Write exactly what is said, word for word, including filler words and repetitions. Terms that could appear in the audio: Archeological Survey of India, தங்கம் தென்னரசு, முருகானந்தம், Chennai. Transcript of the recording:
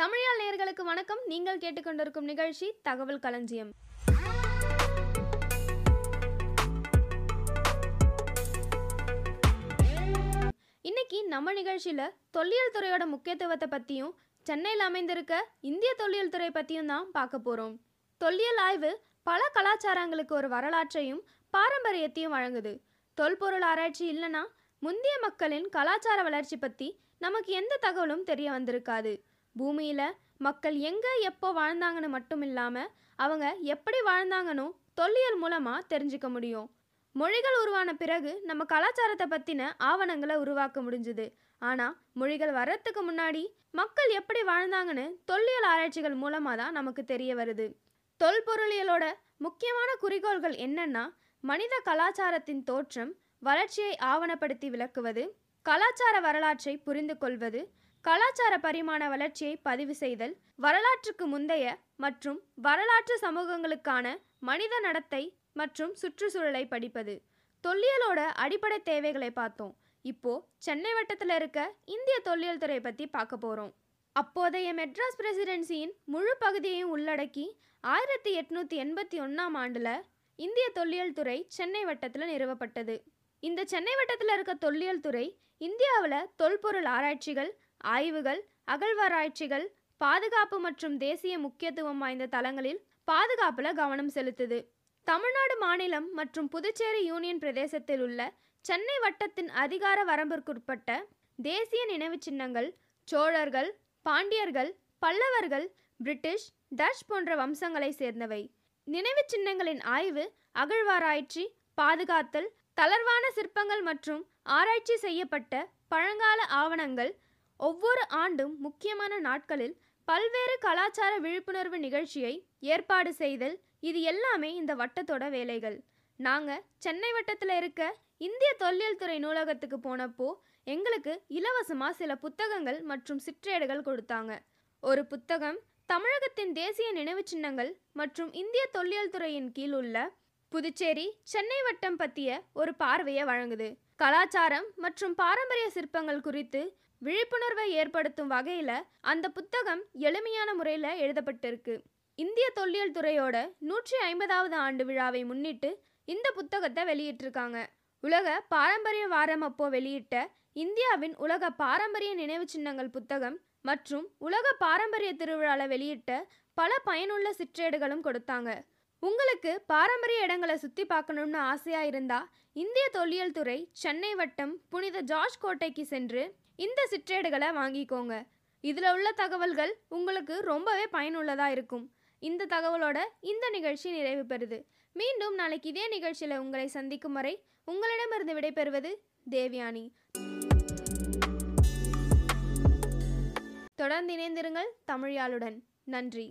தமிழ் நேயர்களுக்கு வணக்கம். நீங்கள் கேட்டுக்கொண்டிருக்கும் நிகழ்ச்சி தகவல் களஞ்சியம். இன்னைக்கு நம்ம நிகழ்ச்சியில தொல்லியல் துறையோட முக்கியத்துவத்தை பத்தியும் சென்னையில் அமைந்திருக்க இந்திய தொல்லியல் துறை பத்தியும் தான் பார்க்க போறோம். தொல்லியல் ஆய்வு பல கலாச்சாரங்களுக்கு ஒரு வரலாற்றையும் பாரம்பரியத்தையும் வழங்குது. தொல்பொருள் ஆராய்ச்சி இல்லைன்னா முந்தைய மக்களின் கலாச்சார வளர்ச்சி பற்றி நமக்கு எந்த தகவலும் தெரிய வந்திருக்காது. பூமியில் மக்கள் எங்கே எப்போ வாழ்ந்தாங்கன்னு மட்டும் இல்லாமல் அவங்க எப்படி வாழ்ந்தாங்கன்னு தொல்லியல் மூலமாக தெரிஞ்சுக்க முடியும். மொழிகள் உருவான பிறகு நம்ம கலாச்சாரத்தை பற்றின ஆவணங்களை உருவாக்க முடிஞ்சுது. ஆனால் மொழிகள் வர்றதுக்கு முன்னாடி மக்கள் எப்படி வாழ்ந்தாங்கன்னு தொல்லியல் ஆராய்ச்சிகள் மூலமாக தான் நமக்கு தெரிய வருது. தொல்பொருளியலோட முக்கியமான குறிக்கோள்கள் என்னென்னா, மனித கலாச்சாரத்தின் தோற்றம், வளர்ச்சியை ஆவணப்படுத்தி விளக்குவது, கலாச்சார வரலாற்றை புரிந்து கொள்வது, கலாச்சார பரிமாண வளர்ச்சியை பதிவு செய்தல், வரலாற்றுக்கு முந்தைய மற்றும் வரலாற்று சமூகங்களுக்கான மனித நடத்தை மற்றும் சுற்றுச்சூழலை படிப்பது. தொல்லியலோட அடிப்படை தேவைகளை பார்த்தோம். இப்போ சென்னை வட்டத்தில் இருக்க இந்திய தொல்லியல் துறை பற்றி பார்க்க போகிறோம். அப்போதைய மெட்ராஸ் பிரசிடென்சியின் முழு பகுதியையும் உள்ளடக்கி ஆயிரத்தி எட்நூற்றி எண்பத்தி ஒன்றாம் ஆண்டில் இந்திய தொல்லியல் துறை சென்னை வட்டத்தில் நிறுவப்பட்டது. இந்த சென்னை வட்டத்தில் இருக்க தொல்லியல் துறை இந்தியாவில் தொல்பொருள் ஆராய்ச்சிகள், ஆய்வுகள், அகழ்வாராய்ச்சிகள், பாதுகாப்பு மற்றும் தேசிய முக்கியத்துவம் வாய்ந்த தலங்களில் பாதுகாப்பில் கவனம் செலுத்துது. தமிழ்நாடு மாநிலம் மற்றும் புதுச்சேரி யூனியன் பிரதேசத்தில் உள்ள சென்னை வட்டத்தின் அதிகார வரம்பிற்குட்பட்ட தேசிய நினைவு சின்னங்கள் சோழர்கள், பாண்டியர்கள், பல்லவர்கள், பிரிட்டிஷ், டச் போன்ற வம்சங்களை சேர்ந்தவை. நினைவு சின்னங்களின் ஆய்வு, அகழ்வாராய்ச்சி, பாதுகாத்தல், தளர்வான சிற்பங்கள் மற்றும் ஆராய்ச்சி செய்யப்பட்ட பழங்கால ஆவணங்கள் ஒவ்வொரு ஆண்டும் முக்கியமான நாட்களில் பல்வேறு கலாச்சார விழிப்புணர்வு நிகழ்ச்சியை ஏற்பாடு செய்தல், இது எல்லாமே இந்த வட்டத்தோட வேலைகள். நாங்கள் சென்னை வட்டத்தில் இருக்க இந்திய தொல்லியல் துறை நூலகத்துக்கு போனப்போ எங்களுக்கு இலவசமாக சில புத்தகங்கள் மற்றும் சிற்றேடுகள் கொடுத்தாங்க. ஒரு புத்தகம் தமிழகத்தின் தேசிய நினைவு சின்னங்கள் மற்றும் இந்திய தொல்லியல் துறையின் கீழ் உள்ள புதுச்சேரி சென்னை வட்டம் பற்றிய ஒரு பார்வையை வழங்குது. கலாச்சாரம் மற்றும் பாரம்பரிய சிற்பங்கள் குறித்து விழிப்புணர்வை ஏற்படுத்தும் வகையில் அந்த புத்தகம் எளிமையான முறையில் எழுதப்பட்டிருக்கு. இந்திய தொல்லியல் துறையோட நூற்றி ஐம்பதாவது ஆண்டு விழாவை முன்னிட்டு இந்த புத்தகத்தை வெளியிட்டிருக்காங்க. உலக பாரம்பரிய வாரம் அப்போ வெளியிட்ட இந்தியாவின் உலக பாரம்பரிய நினைவு சின்னங்கள் புத்தகம் மற்றும் உலக பாரம்பரிய திருவிழாவில் வெளியிட்ட பல பயனுள்ள சிற்றேடுகளும் கொடுத்தாங்க. உங்களுக்கு பாரம்பரிய இடங்களை சுற்றி பார்க்கணும்னு ஆசையாக இருந்தால் இந்திய தொல்லியல் துறை சென்னை வட்டம் புனித ஜார்ஜ் கோட்டைக்கு சென்று இந்த சிற்றேடுகளை வாங்கிக்கோங்க. இதில் உள்ள தகவல்கள் உங்களுக்கு ரொம்பவே பயனுள்ளதாக இருக்கும். இந்த தகவலோட இந்த நிகழ்ச்சி நிறைவு பெறுது. மீண்டும் நாளைக்கு இதே நிகழ்ச்சியில் உங்களை சந்திக்கும் வரை உங்களிடமிருந்து விடைபெறுவது தேவியானி. தொடர்ந்து இணைந்திருங்கள் தமிழ் யாழுடன். நன்றி.